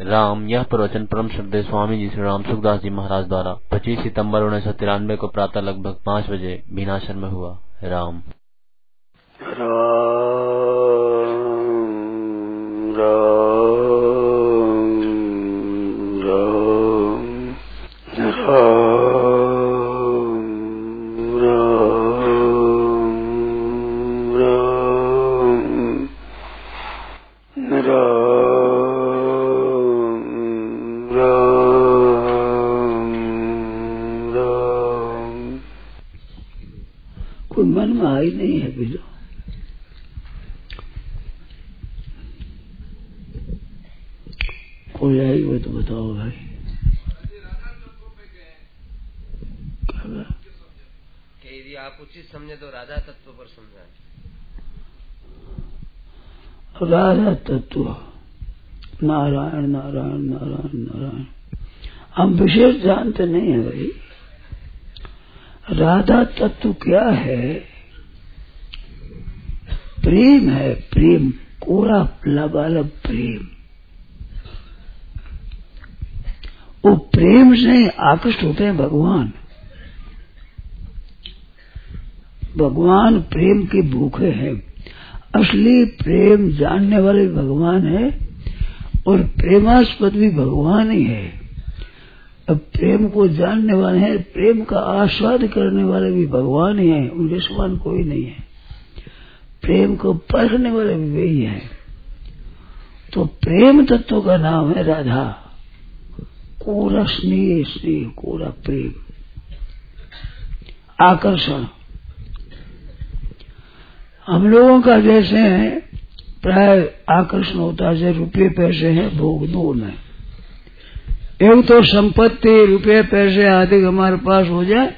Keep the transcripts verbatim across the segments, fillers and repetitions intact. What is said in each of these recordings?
राम। यह प्रवचन परम श्रद्धेय स्वामी जी श्री राम सुखदास जी महाराज द्वारा पच्चीस सितंबर उन्नीस सौ तिरानवे को प्रातः लगभग पाँच बजे भिनाशन में हुआ। राम राम राम नहीं है बिजो। कोई आई हुए तो बताओ भाई। यदि आप उचित समझे तो राधा तत्व पर समझाएं। राधा तत्व नारायण नारायण नारायण नारायण हम विशेष जानते नहीं है भाई। राधा तत्व क्या है? प्रेम है, प्रेम कोरा लबालब प्रेम। वो प्रेम से आकृष्ट होते हैं भगवान। भगवान प्रेम के भूखे हैं। असली प्रेम जानने वाले भगवान है और प्रेमास्पद भी भगवान ही है। अब प्रेम को जानने वाले हैं, प्रेम का आस्वाद करने वाले भी भगवान ही है, उनके समान कोई नहीं है। प्रेम को परखने वाले भी वही है। तो प्रेम तत्व का नाम है राधा। कोरा स्नेह, स्नेह कोरा प्रेम आकर्षण। हम लोगों का जैसे है प्राय आकर्षण होता है, जैसे रुपये पैसे है भोग दो में। एक तो संपत्ति रुपये पैसे आदि हमारे पास हो जाए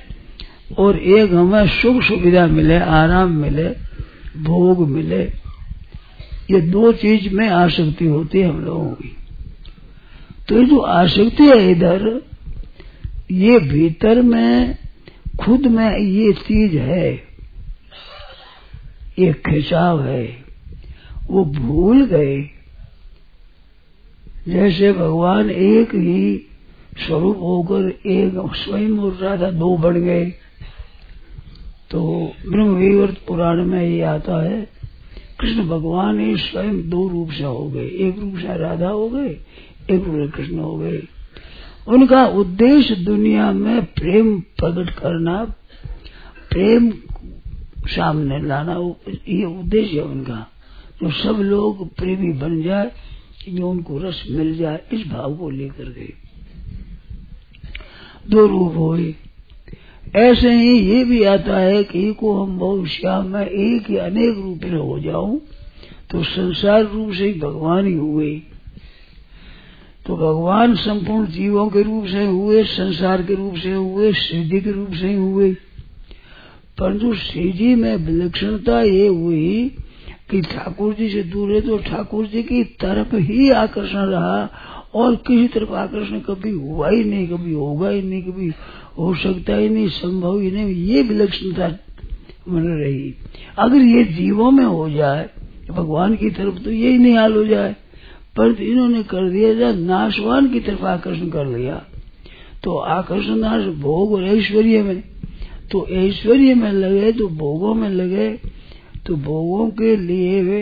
और एक हमें सुख सुविधा मिले, आराम मिले, भोग मिले। ये दो चीज में आसक्ति होती है हम लोगों की। तो ये जो आसक्ति है इधर, ये भीतर में खुद में ये चीज है, ये खिंचाव है, वो भूल गए। जैसे भगवान एक ही स्वरूप होकर एक स्वयं और राधा दो बन गए। तो ब्रह्मविवर्त पुराण में ये आता है कृष्ण भगवान ही स्वयं दो रूप से हो गए। एक रूप से राधा हो गए, एक रूप से कृष्ण हो गए। उनका उद्देश्य दुनिया में प्रेम प्रकट करना, प्रेम सामने लाना, ये उद्देश्य है उनका। जो सब लोग प्रेमी बन जाए, जो उनको रस मिल जाए, इस भाव को लेकर गए। दो रूप हुए। ऐसे ही ये भी आता है कि को हम भविष्य में एक या अनेक रूप में हो जाऊं, तो संसार रूप से ही भगवान ही हुए। तो भगवान संपूर्ण जीवों के रूप से हुए, संसार के रूप से हुए, श्रीजी के रूप से हुए। परंतु श्रीजी में विलक्षणता ये हुई कि ठाकुर जी से दूर है तो ठाकुर जी की तरफ ही आकर्षण रहा और किसी तरफ आकर्षण कभी हुआ ही नहीं, कभी होगा ही नहीं, कभी हो सकता ही नहीं, संभव ही नहीं। ये विलक्षणता मन रही। अगर ये जीवों में हो जाए भगवान की तरफ तो यही निहाल हो जाए, पर इन्होंने कर दिया नाशवान की तरफ आकर्षण कर लिया। तो आकर्षण नाश भोग और ऐश्वर्य में, तो ऐश्वर्य में लगे, तो भोगों में लगे, तो भोगों के लिए वे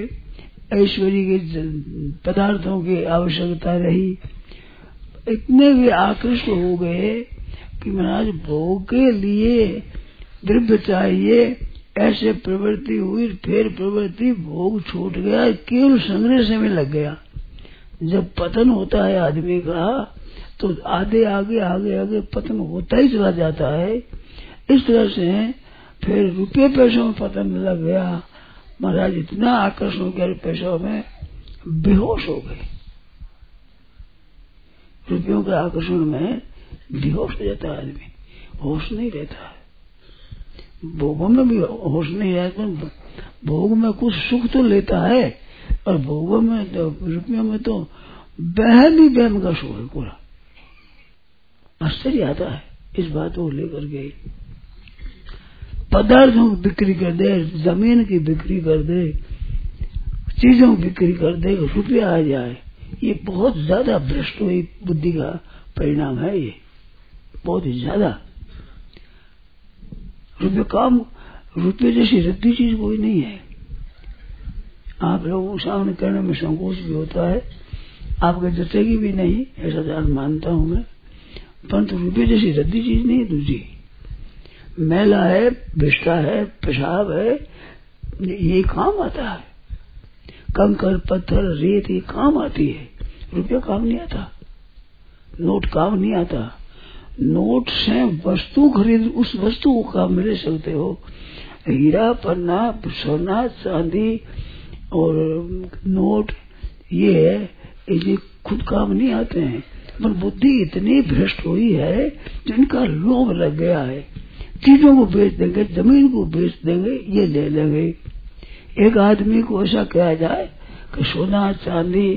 ऐश्वर्य के पदार्थों की आवश्यकता रही। इतने भी आकृष्ट हो गए कि महाराज भोग के लिए द्रव्य चाहिए, ऐसे प्रवृत्ति हुई। फिर प्रवृत्ति भोग छूट गया, केवल संग्रह से में लग गया। जब पतन होता है आदमी का तो आधे आगे आगे आगे पतन होता ही चला जाता है। इस तरह से फिर रुपये पैसों में पतन लग गया। महाराज इतना आकर्षण हो गया पैसों में, बेहोश हो गए। रुपयों के आकर्षण में बेहोश हो जाता है आदमी, होश नहीं रहता है। भोगों में भी होश नहीं रहता, पर भोग में कुछ सुख तो लेता है और भोगों में तो, रुपयों में तो बहन ही बहन का सुख है पूरा। आश्चर्य आता है इस बात को लेकर के। पदार्थों की बिक्री कर दे, जमीन की बिक्री कर दे, चीजों की बिक्री कर दे, रुपया आ जाए, ये बहुत ज्यादा भ्रष्ट हुई बुद्धि का परिणाम है। ये बहुत ही ज्यादा रुपये काम रुपये जैसी रद्दी चीज कोई नहीं है। आप लोगों के सामने करने में संकोच भी होता है, आपके जतेगी भी नहीं, ऐसा जान मानता हूं मैं, परंतु रुपये जैसी रद्दी चीज नहीं है दूसरी। मैला है, भिष्टा है, पेशाब है, ये काम आता है। कंकर, पत्थर, रेत ये काम आती है, रुपया काम नहीं आता, नोट काम नहीं आता। नोट से वस्तु खरीद, उस वस्तु को काम में ले सकते हो। हीरा, पन्ना, सोना, चांदी और नोट ये है, ये खुद काम नहीं आते हैं, पर बुद्धि इतनी भ्रष्ट हुई है जिनका लोभ लग गया है। चीजों को बेच देंगे, जमीन को बेच देंगे, ये ले लेंगे। एक आदमी को ऐसा कहा जाए कि सोना, चांदी,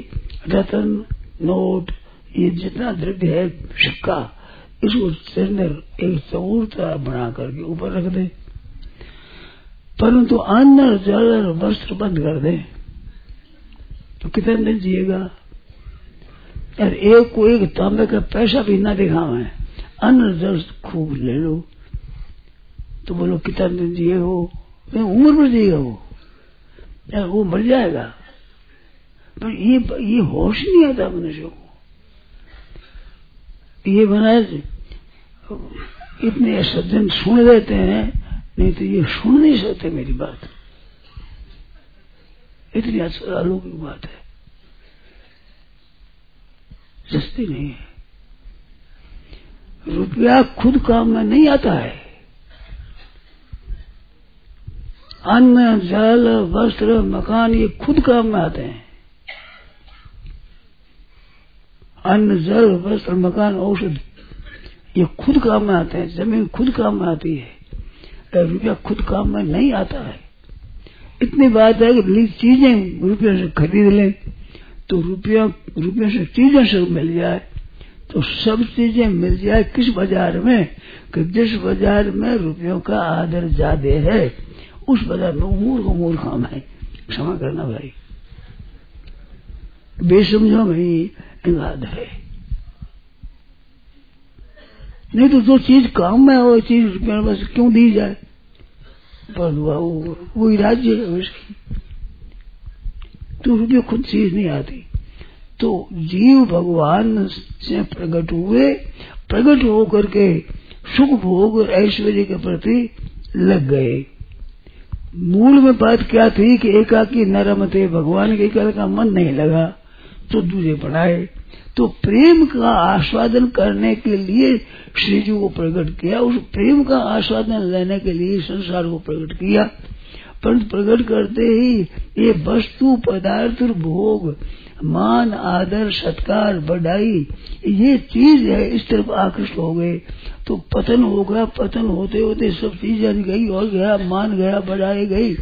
रतन, नोट ये जितना द्रव्य है, सिक्का, इसको चंदर एक चबूतरा बना करके ऊपर रख दे, परंतु अंदर जलर वस्त्र बंद कर दे, तो कितने दिन जिएगा? और एक को एक तांबे का पैसा भी ना दिखावे, अन्न जल खूब ले लो, तो बोलो कितने दिन जिए हो? उम्र में जिएगा वो, वो मर जाएगा। पर ये ये होश नहीं आता मनुष्य को। ये महाराज इतने सज्जन सुन लेते हैं, नहीं तो ये सुन नहीं सकते मेरी बात। इतनी अलौकिक बात है, सस्ती नहीं है। रुपया खुद काम में नहीं आता है। अन्न, जल, वस्त्र, मकान ये खुद काम में आते हैं। अन्न, जल, वस्त्र, मकान, औषध ये खुद काम में आते हैं। जमीन खुद काम में आती है, रुपया खुद काम में नहीं आता है। इतनी बात है कि चीजें रुपये से खरीद लें, तो रुपया रुपये से चीजें सब मिल जाए, तो सब चीजें मिल जाए किस बाजार में? कि जिस बाजार में रुपयों का आदर ज्यादा है, उस बाजार में मूर्ख मूर्ख काम है। क्षमा करना भाई, बेसमझो में ही इंगाद है। नहीं तो जो चीज काम में है वो चीज रुपये बस क्यों दी जाए? पर वो वो राज्य है उसकी, तो रुपये खुद चीज नहीं आती। तो जीव भगवान से प्रकट हुए, प्रकट होकर के सुख भोग और ऐश्वर्य के प्रति लग गए। मूल में बात क्या थी कि एकाकी नरमते, भगवान के एकाकी का मन नहीं लगा तो दूजे पढ़ाए। तो प्रेम का आस्वादन करने के लिए श्री जी को प्रकट किया, उस प्रेम का आस्वादन लेने के लिए संसार को प्रकट किया। परंतु प्रकट करते ही ये वस्तु, पदार्थ, भोग, मान, आदर, सत्कार, बढ़ाई ये चीज है, इस तरफ आकृष्ट हो गए, तो पतन होगा। पतन होते होते सब चीजें गई और गया, मान गया, बढ़ाई गई,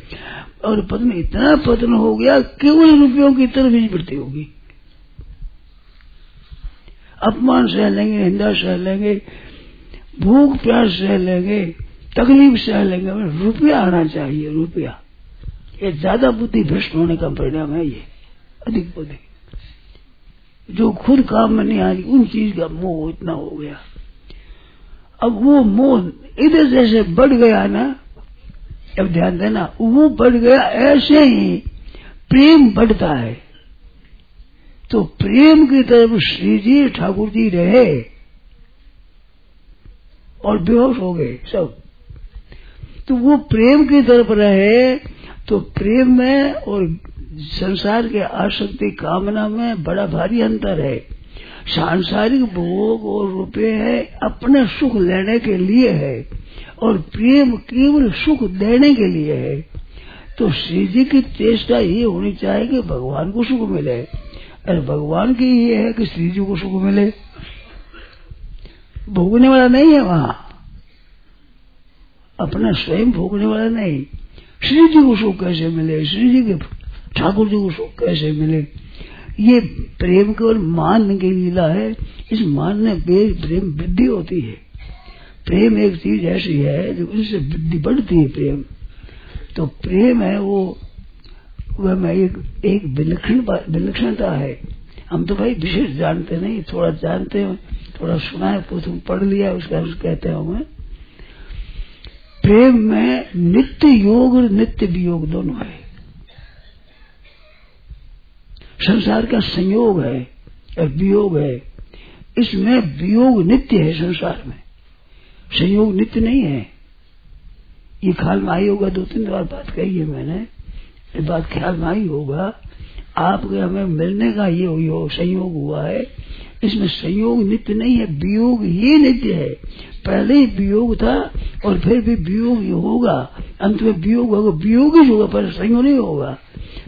और पतन इतना पतन हो गया केवल रुपयों की तरफ ही बढ़ती होगी। अपमान सह लेंगे, निंदा सह लेंगे, भूख प्यास सह लेंगे, तकलीफ सह लेंगे, रुपया आना चाहिए। रुपया ये ज्यादा बुद्धि भ्रष्ट होने का परिणाम है। ये अधिक बुद्धि जो खुद काम में नहीं आ रही, उन चीज का मोह इतना हो गया। अब वो मोह इधर जैसे बढ़ गया ना, अब ध्यान देना, वो बढ़ गया, ऐसे ही प्रेम बढ़ता है। तो प्रेम की तरफ श्री जी ठाकुर जी रहे और बेहोश हो गए सब। तो वो प्रेम की तरफ रहे, तो प्रेम में और संसार के आसक्ति कामना में बड़ा भारी अंतर है। सांसारिक भोग और रुपये है अपने सुख लेने के लिए है, और प्रेम केवल सुख देने के लिए है। तो श्री जी की चेष्टा ये होनी चाहिए कि भगवान को सुख मिले, और भगवान की ये है कि श्री जी को सुख मिले। भोगने वाला नहीं है वहाँ, अपना स्वयं भोगने वाला नहीं। श्री जी को सुख कैसे मिले? श्री जी के ठाकुर जी को सुख कैसे मिले? ये प्रेम केवल मान की लीला है। इस मान में प्रेम वृद्धि होती है। प्रेम एक चीज ऐसी है जो उससे वृद्धि बढ़ती है प्रेम। तो प्रेम है वो वह में एक एक विलक्षणता है। हम तो भाई विशेष जानते नहीं, थोड़ा जानते हैं, थोड़ा सुना है, कुछ पढ़ लिया उसका उस कहते हैं हमें। प्रेम में नित्य योग और नित्य वियोग दोनों है, संसार का संयोग है और वियोग है। इसमें वियोग नित्य है, संसार में संयोग नित्य नहीं है। ये ख्याल में आई होगा, दो तीन बार बात कही है मैंने, ये बात ख्याल में आई होगा आपके। हमें मिलने का ये हो, संयोग हुआ है, इसमें संयोग नित्य नहीं है, वियोग ही नित्य है। पहले ही वियोग था और फिर भी वियोग ही होगा, अंत में वियोग होगा, वियोग ही होगा, पर संयोग नहीं होगा।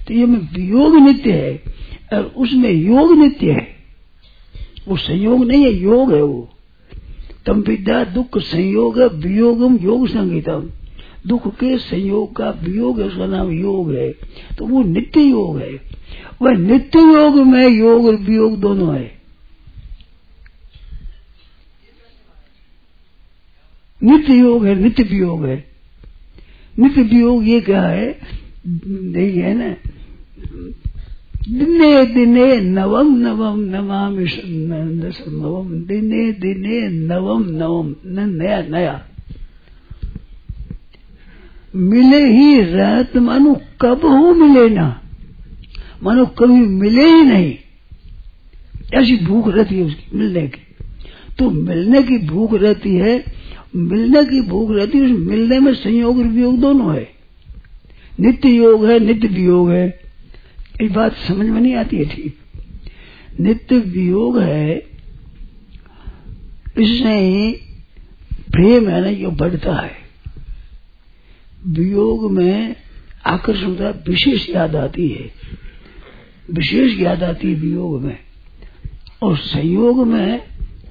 तो ये में वियोग नित्य है और उसमें योग नित्य है, वो संयोग नहीं है, योग है। वो तम विद्या दुख संयोग है, वियोगम योग संगीतम, दुख के संयोग का वियोग है, उसका नाम योग है। तो वो नित्य योग है। वह नित्य योग में योग और वियोग दोनों है। नित्य योग है, नित्य वियोग है। नित्य वियोग ये क्या है, नहीं है ना, दिने दिने नवम नवम नमामि नवम, दिने दिने नवम नवम, नया नया मिले ही रहत मानो कब हो मिले ना, मानो कभी मिले ही नहीं, ऐसी भूख रहती है उसकी मिलने की। तो मिलने की भूख रहती है, मिलने की भूख रहती है, उस मिलने में संयोग और वियोग दोनों है। नित्य योग है, नित्य वियोग है। ये बात समझ में नहीं आती है ठीक। नित्य वियोग है, इससे ही प्रेम है ना जो बढ़ता है। वियोग में आकर्षण का विशेष याद आती है, विशेष याद आती है वियोग में। और संयोग में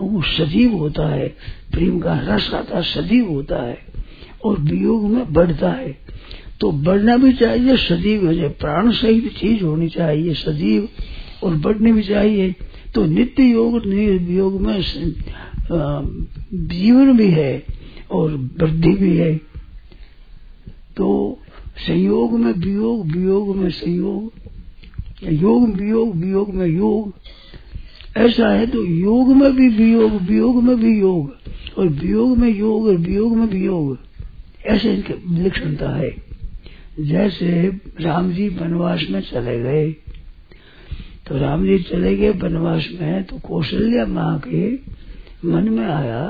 वो सजीव होता है, प्रेम का रस आता है, सजीव होता है, और वियोग में बढ़ता है। तो बढ़ना भी चाहिए, सजीव हो जाए, प्राण सहित चीज होनी चाहिए सजीव, और बढ़ने भी चाहिए। तो नित्य योग वियोग में जीवन भी है और वृद्धि भी है। तो संयोग में वियोग, वियोग में संयोग, योग वियोग, वियोग में योग, ऐसा है। तो योग में भी वियोग, वियोग में भी योग, और वियोग में योग और वियोग में वियोग, ऐसे इनके विलक्षणता है। जैसे राम जी वनवास में चले गए, तो राम जी चले गए वनवास में, तो कौशल्या माँ के मन में आया,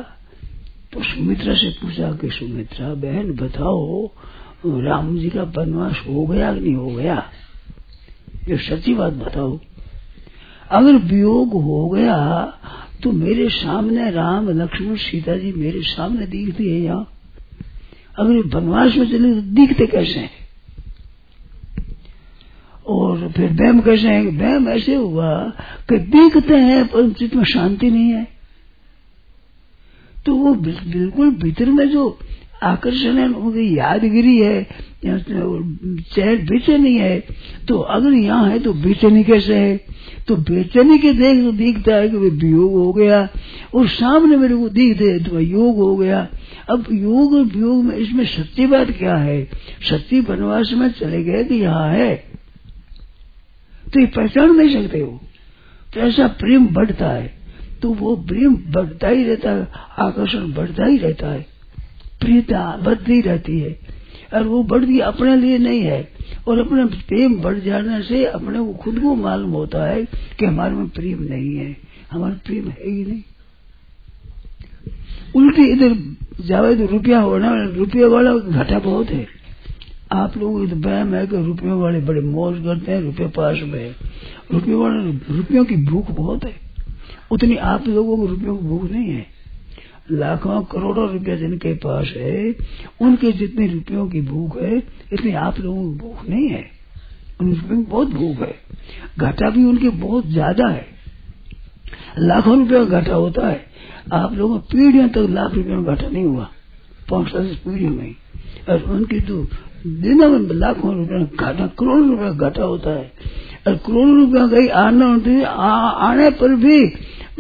तो सुमित्रा से पूछा कि सुमित्रा बहन बताओ, राम जी का वनवास हो गया कि नहीं हो गया, ये सच्ची बात बताओ। अगर वियोग हो गया तो मेरे सामने राम लक्ष्मण सीता जी मेरे सामने दिखती है यहाँ, अगर वनवास में चले तो दिखते कैसे हैं? और फिर बैम कैसे है? बैम ऐसे हुआ कि दिखते हैं पर चित्त में शांति नहीं है। तो वो बिल्कुल भीतर में जो आकर्षण है, उनकी यादगिरी है, चैन बेचैनी है। तो अगर यहाँ है तो बेचैनी कैसे है? तो बेचैनी के देख तो दिखता है कि भाई वियोग हो गया, और सामने मेरे को दिखते है तो योग हो गया। अब योग और वियोग में इसमें सच्ची बात क्या है? सच्ची वनवास में चले गए कि यहाँ है, तो ये पहचान नहीं सकते हो। तो ऐसा प्रेम बढ़ता है, तो वो प्रेम बढ़ता ही रहता है, आकर्षण बढ़ता ही रहता है, प्रियता बढ़ती रहती है, और वो बढ़ती अपने लिए नहीं है। और अपने प्रेम बढ़ जाने से अपने को खुद को मालूम होता है कि हमारे में प्रेम नहीं है, हमारा प्रेम है ही नहीं। उल्टी इधर जावे तो रुपया होना, रुपया वाला घाटा बहुत है। आप लोगों को वहम है कि रुपये वाले बड़े मौज करते हैं, रुपये पास में है, रुपये वाले रुपयों की भूख बहुत है, उतनी आप लोगों को रुपयों की भूख नहीं है। लाखों करोड़ों रुपया जिनके पास है, उनके जितने रुपयों की भूख है इतनी आप लोगों की भूख नहीं है, उनकी बहुत भूख है। घाटा भी उनके बहुत ज्यादा है, लाखों रुपये का घाटा होता है, आप लोगों को पीढ़ियों तक लाख रुपयों का घाटा नहीं हुआ, पांच सात पीढ़ियों में, और उनकी तो दिनों में लाखों रुपये का घाटा, करोड़ों रुपये का घाटा होता है। और करोड़ों रुपया कहीं आना होती है, आने पर भी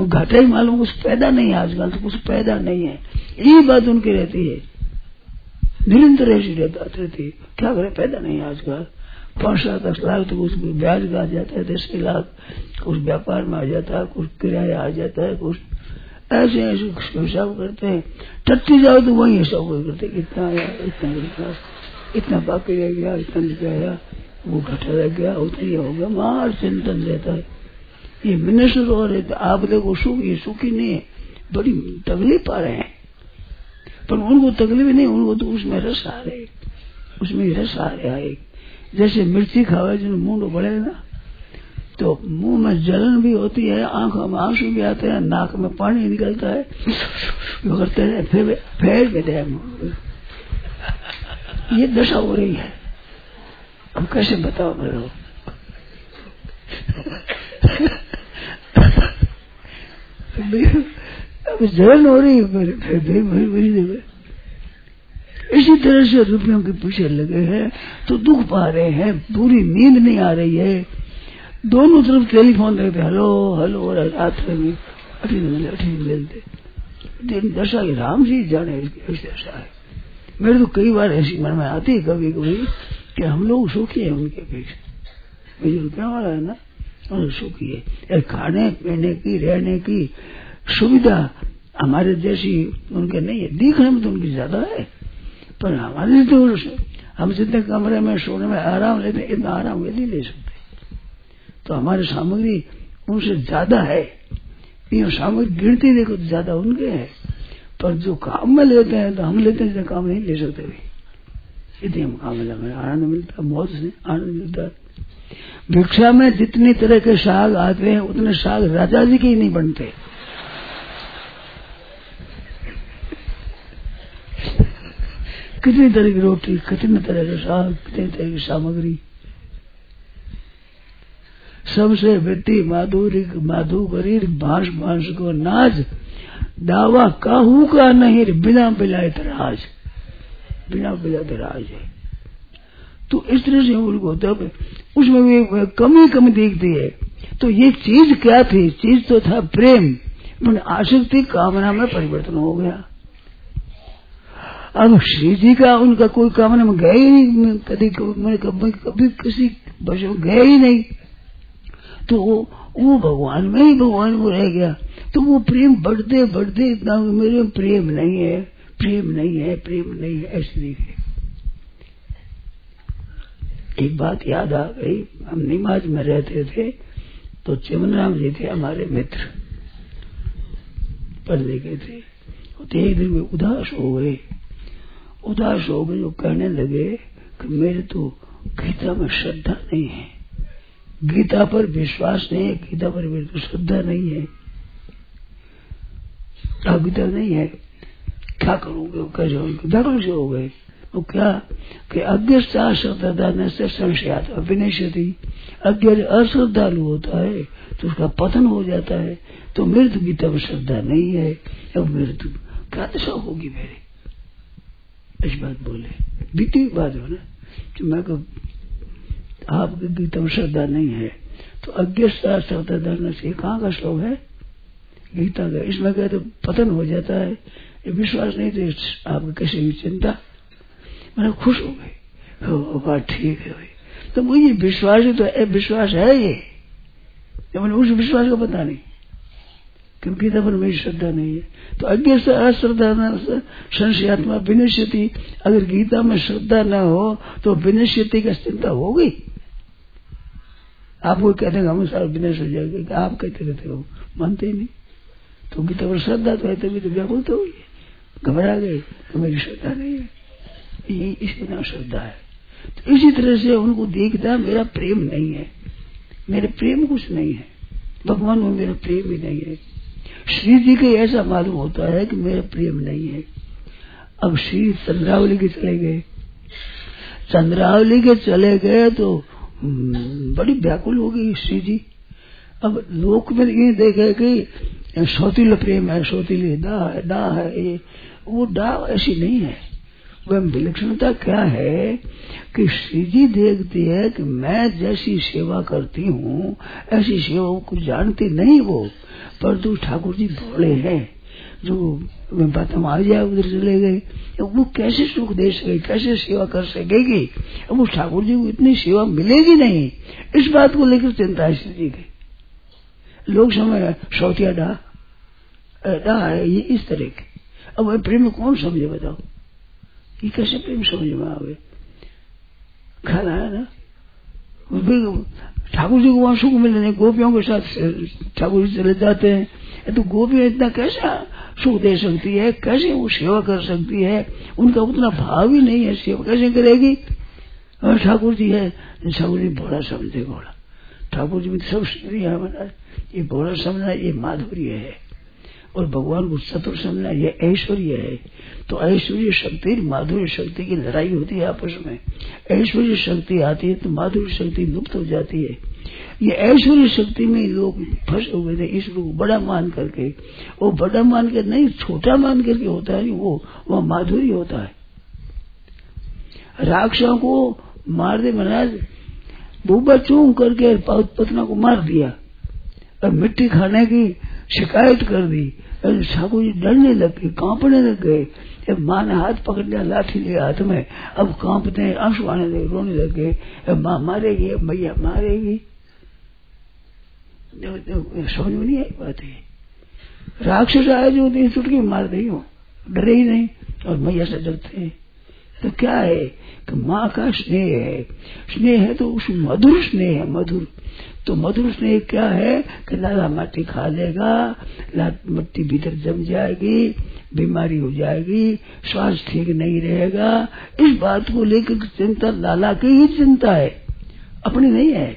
घाटा ही मालूम, कुछ पैदा नहीं है आजकल, तो कुछ पैदा नहीं है। यही बात उनकी रहती है, निरंतर ऐसी रहती है, क्या करे पैदा नहीं है आजकल। पाँच सात आठ लाख तो उसको ब्याज का आ जाता है, दस लाख कुछ व्यापार में आ जाता है, कुछ किराया आ जाता है, कुछ ऐसे ऐसे हिसाब करते हैं। टट्टी जाओ तो वही हिसाब करते इतना आया इतना इतना इतना बाकी रह गया, इतना लिखा आया वो घटा रह गया, उतना ही होगा, मार चिंतन रहता है। ये मिनिस्टर और आप देखो सुख, ये सुखी नहीं है, बड़ी तकलीफ आ रहे हैं, पर उनको तकलीफ नहीं, उनको तो उसमें रस आ रहे उसमें रस आ रहा है। जैसे मिर्ची खावे जिन मुंह बढ़े ना तो मुंह में जलन भी होती है, आंखों में आंसू भी आते हैं, नाक में पानी निकलता है, वो करते हैं फिर फेर देते हैं मुंह। ये दशा हो रही है, हम कैसे बताओ मेरे को? अब जलन हो रही है, फिर भी वही देवे। इसी तरह से रुपयों के पीछे लगे हैं तो दुख पा रहे हैं, पूरी नींद नहीं आ रही है, दोनों तरफ टेलीफोन देते हेलो हेलो, रात में अठी अठी मिलते। दशा ही राम जी जाने दशा है। मेरे तो कई बार ऐसी मन में आती है कभी कभी कि हम लोग सुखी है उनके अपेक्षा, मुझे रुपया वाला है ना और सुखी है, खाने पीने की रहने की सुविधा हमारे जैसी उनके नहीं है, देखने में तो उनकी ज्यादा है, पर हमारे तो हम जितने कमरे में सोने में आराम लेते इतना आराम वे नहीं ले सकते। तो हमारी सामग्री उनसे ज्यादा है, ये सामग्री गिनती देखो तो ज्यादा उनके है, पर जो काम में लेते हैं तो हम लेते हैं काम नहीं ले सकते भी, इतने हम काम में लगे आनंद मिलता है, मौत से आनंद मिलता है। भिक्षा में जितनी तरह के साग आते हैं उतने साग राजा जी के ही नहीं बनते। कितनी तरह की रोटी, कितने तरह के साग, कितनी तरह की सामग्री, सबसे बेटी माधुरी माधु गरीर बांस बांस को नाज, दावा काहू का नहीं बिना पिलाए तराज, बिना पिलाए तराज है। तो इस तरह से उनको तब उसमें भी कमी कमी दिखती है। तो ये चीज क्या थी? चीज तो था प्रेम, मन आसक्ति कामना में परिवर्तन हो गया। अब श्री जी का उनका कोई कामना में गए ही नहीं, कभी कभी कभी किसी बच्चों गए ही नहीं, तो वो भगवान में ही भगवान को रह गया। तो वो प्रेम बढ़ते बढ़ते इतना मेरे में प्रेम नहीं है, प्रेम नहीं है, प्रेम नहीं है, ऐसे नहीं है। एक बात याद आ गई, हम निमाज में रहते थे तो चंद्रावली जी थे हमारे मित्र, पढ़ने गए थे, तो एक दिन में उदास हो गए उदास हो गए जो कहने लगे कि मेरे तो गीता में श्रद्धा नहीं है, गीता पर विश्वास नहीं है, गीता पर मेरे को श्रद्धा नहीं है, क्या गीता नहीं है, क्या करूंगे? कैसे उनके दखल से हो गए वो क्या कि अज्ञा श्रद्धा से संशयात अभिनश्यति, अज्ञानी अश्रद्धालु होता है तो उसका पतन हो जाता है। तो मेरे तो गीता में श्रद्धा नहीं है, अब मेरे तो क्या दशा होगी मेरे, इस बात बोले। बीती हुई बात हो ना, कि मैं को आपकी गीता में श्रद्धा नहीं है, तो अज्ञ श्रद्धा धरना से कहाँ का श्लोक है गीता का, इसमें कहे तो पतन हो जाता है, ये विश्वास नहीं तो आपकी कैसे भी चिंता। मैंने खुश हो गए, हो बात ठीक है भाई, तो मुझे विश्वास ही तो विश्वास है ये, तो मैंने उस विश्वास का पता नहीं क्योंकि गीता पर मेरी श्रद्धा नहीं है। तो अज्ञ से अश्रद्धा संशयात्मा विनश्यति, अगर गीता में श्रद्धा न हो तो विनश्यति की चिंता होगी। आपको कहते हैं हम सारे विनश हो जाएंगे, आप कहते रहते हो, मानते ही नहीं, तो गीता पर श्रद्धा तो है तभी तो व्याकुल तो हुई, घबरा गए तो मेरी श्रद्धा नहीं है, ये इसके नाम श्रद्धा है। तो इसी तरह से उनको देखता मेरा प्रेम नहीं है, मेरे प्रेम कुछ नहीं है, भगवान में मेरा प्रेम ही नहीं है। श्री जी के ऐसा मालूम होता है कि मेरा प्रेम नहीं है। अब श्री चंद्रावली के चले गए, चंद्रावली के चले गए तो बड़ी व्याकुल हो गई श्री जी। अब लोक में ये देखे कि सौतीला प्रेम है, सौतीली डाह है, डाह है, ये वो डाह ऐसी नहीं है। वह विलक्षणता क्या है कि श्री जी देखती है कि मैं जैसी सेवा करती हूँ ऐसी सेवा को जानती नहीं वो, परंतु ठाकुर जी भोले हैं, जो परमात्मा आ जाए उधर चले गए, वो कैसे सुख दे सके, कैसे सेवा कर सकेगी। अब उस ठाकुर जी को इतनी सेवा मिलेगी नहीं, इस बात को लेकर चिंता स्थिति गई। लोग समझ सौतिया डा डा है ये इस तरह के। अब प्रेम कौन समझे बताओ, ये कैसे प्रेम समझ में आवे। खाना है ना, ठाकुर जी को वहां सुख मिले नहीं, गोपियों के साथ ठाकुर जी चले जाते हैं, तो गोपियां इतना कैसा सुख दे सकती है, कैसे वो सेवा कर सकती है, उनका उतना भाव ही नहीं है, सेवा कैसे करेगी। और ठाकुर जी है, ठाकुर जी भोड़ा समझे, भोड़ा ठाकुर जी में सब स्त्री है महाराज। ये भोड़ा समझना ये माधुर्य है, और भगवान को चतुर समझना ये ऐश्वर्य है। तो ऐश्वर्य शक्ति माधुर्य शक्ति की लड़ाई होती है आपस में। ऐश्वर्य शक्ति आती है तो माधुर्य शक्ति लुप्त हो जाती है। ये ऐश्वर्य शक्ति में लोग फंसे हुए थे, ईश्वर को बड़ा मान करके, वो बड़ा मान के नहीं, छोटा मान करके होता है, वो वह माधुर्य होता है। राक्षसों को मार दे महाराज, बूबा चूम करके पतना को मार दिया और मिट्टी खाने की शिकायत कर दी। ठाकुर जी डरने लग गए, कांपने लग गए, माँ ने हाथ पकड़ लिया, लाठी लिया हाथ में। अब कांपते, आंसू आने लगे, रोने लग गए, माँ मारेगी, भैया मारेगी। समझ में नहीं आई बात है। राक्षस आए जो होते चुटकी मार दे, डरे ही नहीं और मैया से डरते हैं। तो क्या है कि माँ का स्नेह है, स्नेह है तो उस मधुर स्नेह है, मधुर तो मधुर स्नेह क्या है कि लाला माटी खा लेगा, लात मट्टी भीतर जम जाएगी, बीमारी हो जाएगी, श्वास ठीक नहीं रहेगा। इस बात को लेकर चिंता लाला की ही चिंता है, अपनी नहीं है,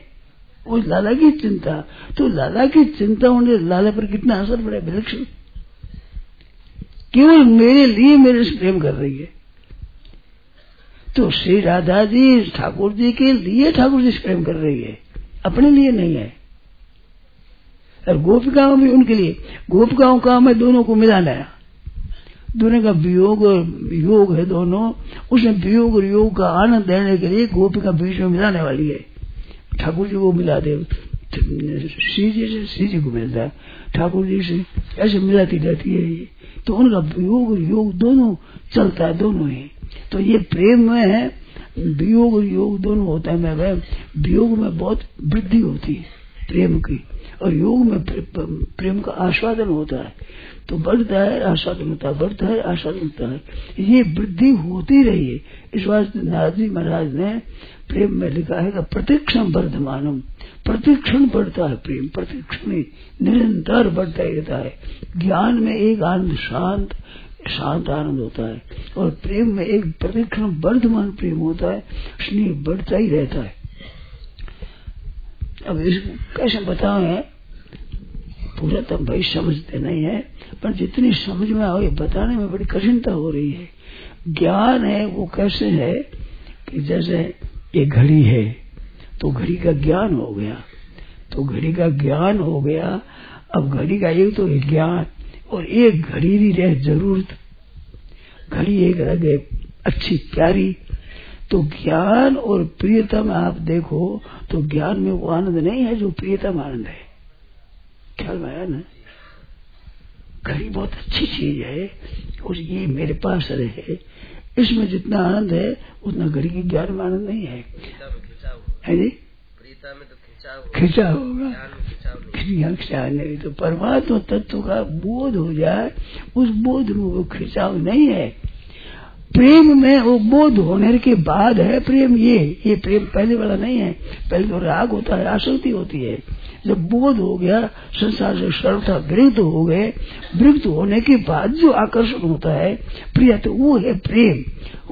वो लाला की चिंता। तो लाला की चिंता होने लाला पर कितना असर पड़ा, विलक्षण। केवल मेरे लिए मेरे से प्रेम कर रही है। तो श्री राधा जी ठाकुर जी के लिए ठाकुर जी से प्रेम कर रही है, अपने लिए नहीं है। और गोपिकाओं भी उनके लिए, गोपिकाओं का मैं दोनों को मिलाना है, दोनों का वियोग और योग है, दोनों उसमें वियोग और योग का आनंद देने के लिए गोपिका बीच में मिलाने वाली है। ठाकुर जी को मिला दे, श्री जी से श्री जी को मिलता है, ठाकुर जी से ऐसे मिलाती जाती है ये। तो उनका वियोग और योग दोनों चलता है, दोनों ही। तो ये प्रेम में है, वियोग और योग दोनों होता है। मैं वह वियोग में बहुत वृद्धि होती है प्रेम की, और योग में प्रेम का आस्वादन होता है। तो बढ़ता है आस्वादन होता है, बढ़ता है आस्वादन होता है, ये वृद्धि होती रही है। इस वास्ते नारद जी महाराज ने प्रेम में लिखा है कि प्रतिक्षण वर्धमानम, प्रतिक्षण बढ़ता है प्रेम, प्रतिक्षण निरंतर बढ़ता ही रहता है। ज्ञान में एक आनंद, शांत शांत आनंद होता है, और प्रेम में एक प्रतिक्षण वर्धमान प्रेम होता है, स्नेह बढ़ता ही रहता है। अब इसको कैसे बताएं, पूरा तो भाई समझते नहीं है, पर जितनी समझ में आओ, बताने में बड़ी कठिनता हो रही है। ज्ञान है वो कैसे है कि जैसे ये घड़ी है, तो घड़ी का ज्ञान हो गया, तो घड़ी का ज्ञान हो गया। अब घड़ी का एक तो ज्ञान और एक घड़ी भी रह जरूरत, घड़ी एक रह गए अच्छी प्यारी। तो ज्ञान और प्रियता में आप देखो तो ज्ञान में वो आनंद नहीं है जो प्रियता में आनंद है। ख्याल में आया ना, घड़ी बहुत अच्छी चीज है और ये मेरे पास रहे, इसमें जितना आनंद है उतना घड़ी के ज्ञान में आनंद नहीं है। प्रियता में तो खिंचाव होगा, खिंचाने भी तो परमात्मा तत्व का बोध हो जाए, उस बोध में वो खिंचाव नहीं है। प्रेम में वो बोध होने के बाद है प्रेम, ये ये प्रेम पहले वाला नहीं है। पहले तो राग होता है, आसक्ति होती है, जब बोध हो गया, संसार से सर्वथा विरक्त हो गए, विरक्त होने के बाद जो आकर्षण होता है प्रिय, तो वो है प्रेम।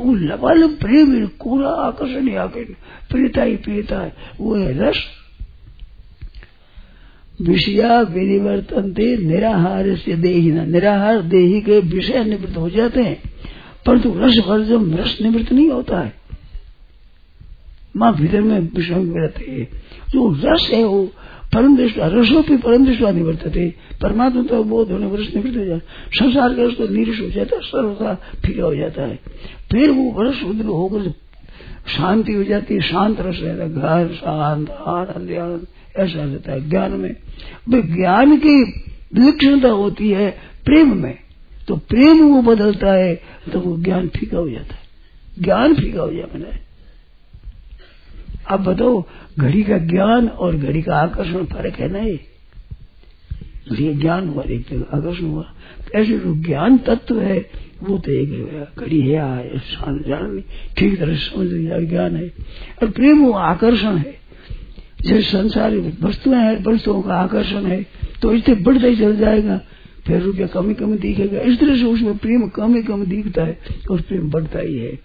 वो लबालब प्रेम कोरा आकर्षण ही आकर्षण, प्रियता ही प्रियता है, वो है रस। विषया विनिवर्तनते निराहार से देही न, निराहार देही के विषय निवृत्त हो जाते हैं, परंतु रस वर्जम रस निवृत्त नहीं होता है। माँ भीतर में विषय में रहते है, जो रस है वो परम दृष्टा, रसों पर परम दृष्टा निवर्तते, परमात्मा तो बोध होने पर रस निवृत्त हो जाता, संसार का रस तो नीरस हो जाता है, सर्वथा फीका हो जाता है। फिर वो रस उद्र होकर शांति हो जाती है, शांत रस रहता है, घर शांत आनंद आनंद ऐसा रहता है ज्ञान में। ज्ञान की विलक्षणता होती है प्रेम में, तो प्रेम वो बदलता है तो वो ज्ञान फीका हो जाता है, ज्ञान फीका हो जाता है। अब बताओ घड़ी का ज्ञान और घड़ी का आकर्षण फर्क है ना, ये ये ज्ञान हुआ एक जगह, आकर्षण हुआ। ऐसे जो ज्ञान तत्व है वो तो एक जगह घड़ी है, जान ठीक तरह से समझ लिया ज्ञान है। और प्रेम वो आकर्षण है, जैसे संसारिक वस्तुएं हैं, वस्तुओं का आकर्षण है तो इससे बढ़ता ही चल जाएगा, फिर रुपया कमी कमी दिखेगा, इस तरह से उसमें प्रेम कमी कमी दिखता है और प्रेम बढ़ता ही है।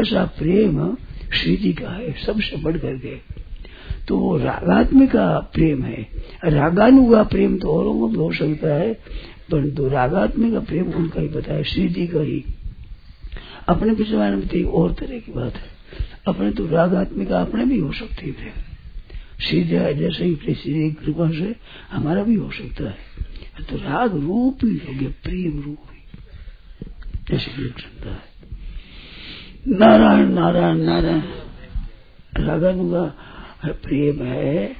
ऐसा प्रेम श्री जी का है, सबसे बढ़ करके। तो रागात्मिक का प्रेम है, रागानु का प्रेम तो औरों को हो सकता है, परंतु रागात्मिक का प्रेम उनका ही बताया, श्री जी का ही। अपने पिछले में तो और तरह की बात है, अपने तो रागात्मिक अपने भी हो सकती है, श्री जी जैसे ही श्री कृपा से हमारा भी हो सकता है। तो राग रूप ही हो गया प्रेम रूप ही, जैसे देख सकता है नारायण नारायण नारायण रागानुगा प्रेम है।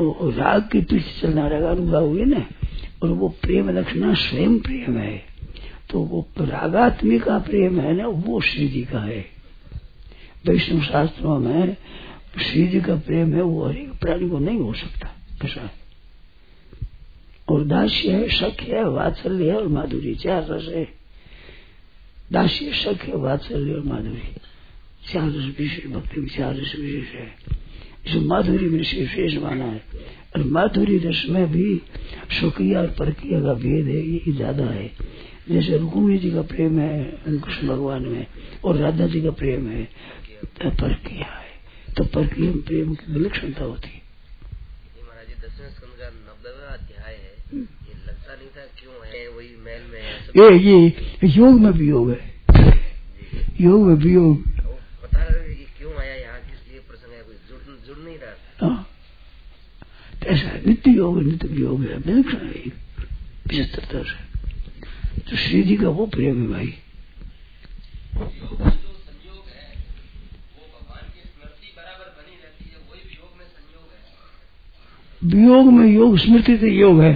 और राग के पीछे चलना रागानुगा हुए ना, और वो प्रेम लक्षणा स्वयं प्रेम है। तो वो रागात्मिक का प्रेम है ना, वो श्री जी का है। वैष्णव शास्त्रों में श्री जी का प्रेम है वो हर एक प्राणी को नहीं हो सकता, कैसा है। और दास्य है, सख्य है, वात्सल्य है और माधुरी, चार रस है। दास्य, सख्य, वात्सल्य और माधुरी, चार रस विशेष, भक्ति में चार रस विशेष है। जो माधुरी में विशेष माना है, और माधुरी रस में भी स्वकीया और परकीय का भेद है, ये ज्यादा है। जैसे रुकमे जी का प्रेम है कृष्ण भगवान में, और राधा जी का प्रेम है परकीय है। तो परकीय प्रेम की विलक्षणता होती है। ये ये योग में वियोग है, योग में वियोग बता रहे कि क्यों आया यहाँ, किस लिए प्रसंग है, कोई जुड़ नहीं रहा। ऐसा नित्य योग, नित्य वियोग है, विलक्षण है विचित्रता से। तो श्री जी का वो प्रेम है भाई। वियोग में योग, स्मृति तो योग है,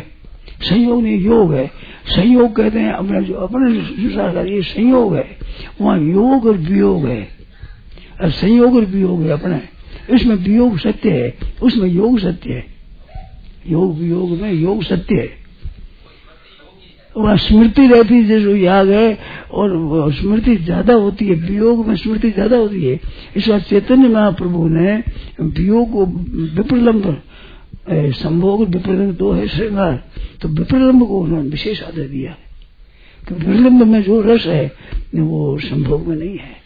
संयोग नहीं योग है। संयोग कहते हैं अपने जो अपने जो ये संयोग है, वहाँ योग और वियोग है, और संयोग और वियोग है अपने। इसमें वियोग सत्य है, उसमें योग सत्य है। योग वियोग में योग सत्य है, वहाँ स्मृति रहती है जो याद है, और स्मृति ज्यादा होती है वियोग में, स्मृति ज्यादा होती है। इस बार चैतन्य महाप्रभु ने वियोग को विप्रलंबन, संभोग विप्रलंब दो है श्रृंगार, तो विप्रलंब को उन्होंने विशेष आदर दिया है कि विप्रलंब में जो रस है वो संभोग में नहीं है।